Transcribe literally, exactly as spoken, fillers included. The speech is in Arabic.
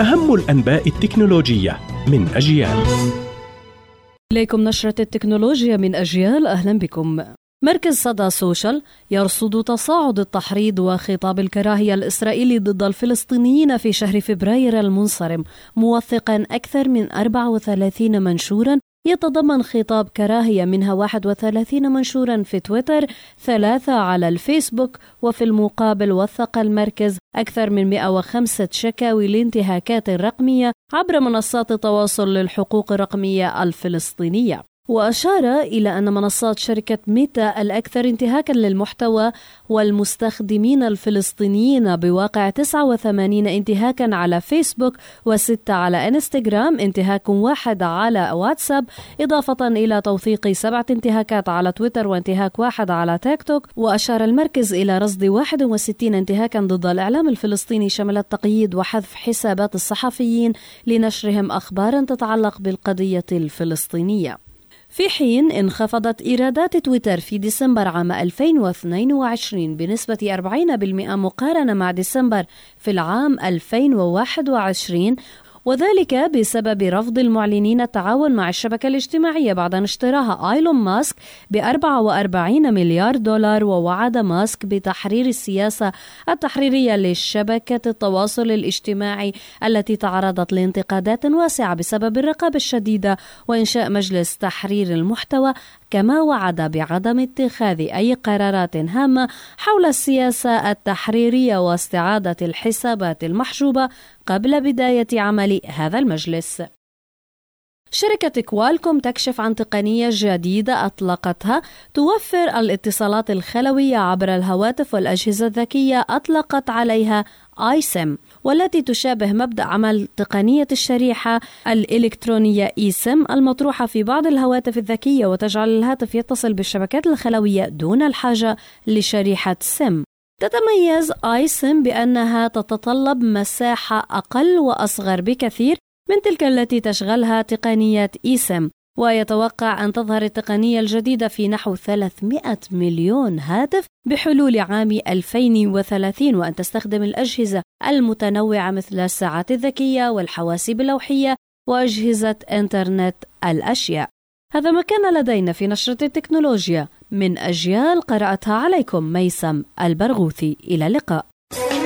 أهم الأنباء التكنولوجية من أجيال. إليكم نشرة التكنولوجيا من أجيال، أهلا بكم. مركز صدى سوشال يرصد تصاعد التحريض وخطاب الكراهية الإسرائيلي ضد الفلسطينيين في شهر فبراير المنصرم، موثقا أكثر من أربعة وثلاثين منشورا يتضمن خطاب كراهية، منها واحد وثلاثين منشورا في تويتر، ثلاثة على الفيسبوك. وفي المقابل وثق المركز أكثر من مئة وخمسة شكاوي لانتهاكات رقمية عبر منصات التواصل للحقوق الرقمية الفلسطينية. وأشار إلى أن منصات شركة ميتا الأكثر انتهاكاً للمحتوى والمستخدمين الفلسطينيين، بواقع تسعة وثمانين انتهاكاً على فيسبوك وستة على انستغرام، انتهاك واحد على واتساب، إضافة إلى توثيق سبعة انتهاكات على تويتر وانتهاك واحد على تيك توك. وأشار المركز إلى رصد واحد وستين انتهاكاً ضد الإعلام الفلسطيني، شمل التقييد وحذف حسابات الصحفيين لنشرهم أخباراً تتعلق بالقضية الفلسطينية. في حين انخفضت إيرادات تويتر في ديسمبر عام ألفين واثنين وعشرين بنسبة أربعين بالمئة مقارنة مع ديسمبر في العام ألفين وواحد وعشرين، وذلك بسبب رفض المعلنين التعاون مع الشبكة الاجتماعية بعد أن اشتراها إيلون ماسك ب أربعة وأربعين مليار دولار. ووعد ماسك بتحرير السياسة التحريرية لشبكة التواصل الاجتماعي التي تعرضت لانتقادات واسعة بسبب الرقابة الشديدة وإنشاء مجلس تحرير المحتوى، كما وعد بعدم اتخاذ أي قرارات هامة حول السياسة التحريرية واستعادة الحسابات المحجوبة قبل بداية عمل هذا المجلس. شركة كوالكوم تكشف عن تقنية جديدة أطلقتها توفر الاتصالات الخلوية عبر الهواتف والأجهزة الذكية أطلقت عليها i-SIM، والتي تشابه مبدأ عمل تقنية الشريحة الإلكترونية e-SIM المطروحة في بعض الهواتف الذكية، وتجعل الهاتف يتصل بالشبكات الخلوية دون الحاجة لشريحة سم. تتميز i-SIM بأنها تتطلب مساحة أقل وأصغر بكثير من تلك التي تشغلها تقنية e-SIM، ويتوقع أن تظهر التقنية الجديدة في نحو ثلاثمئة مليون هاتف بحلول عام ألفين وثلاثين، وأن تستخدم الأجهزة المتنوعة مثل الساعات الذكية والحواسيب اللوحية وأجهزة إنترنت الأشياء. هذا ما كان لدينا في نشرة التكنولوجيا من أجيال، قرأتها عليكم ميسم البرغوثي. إلى اللقاء.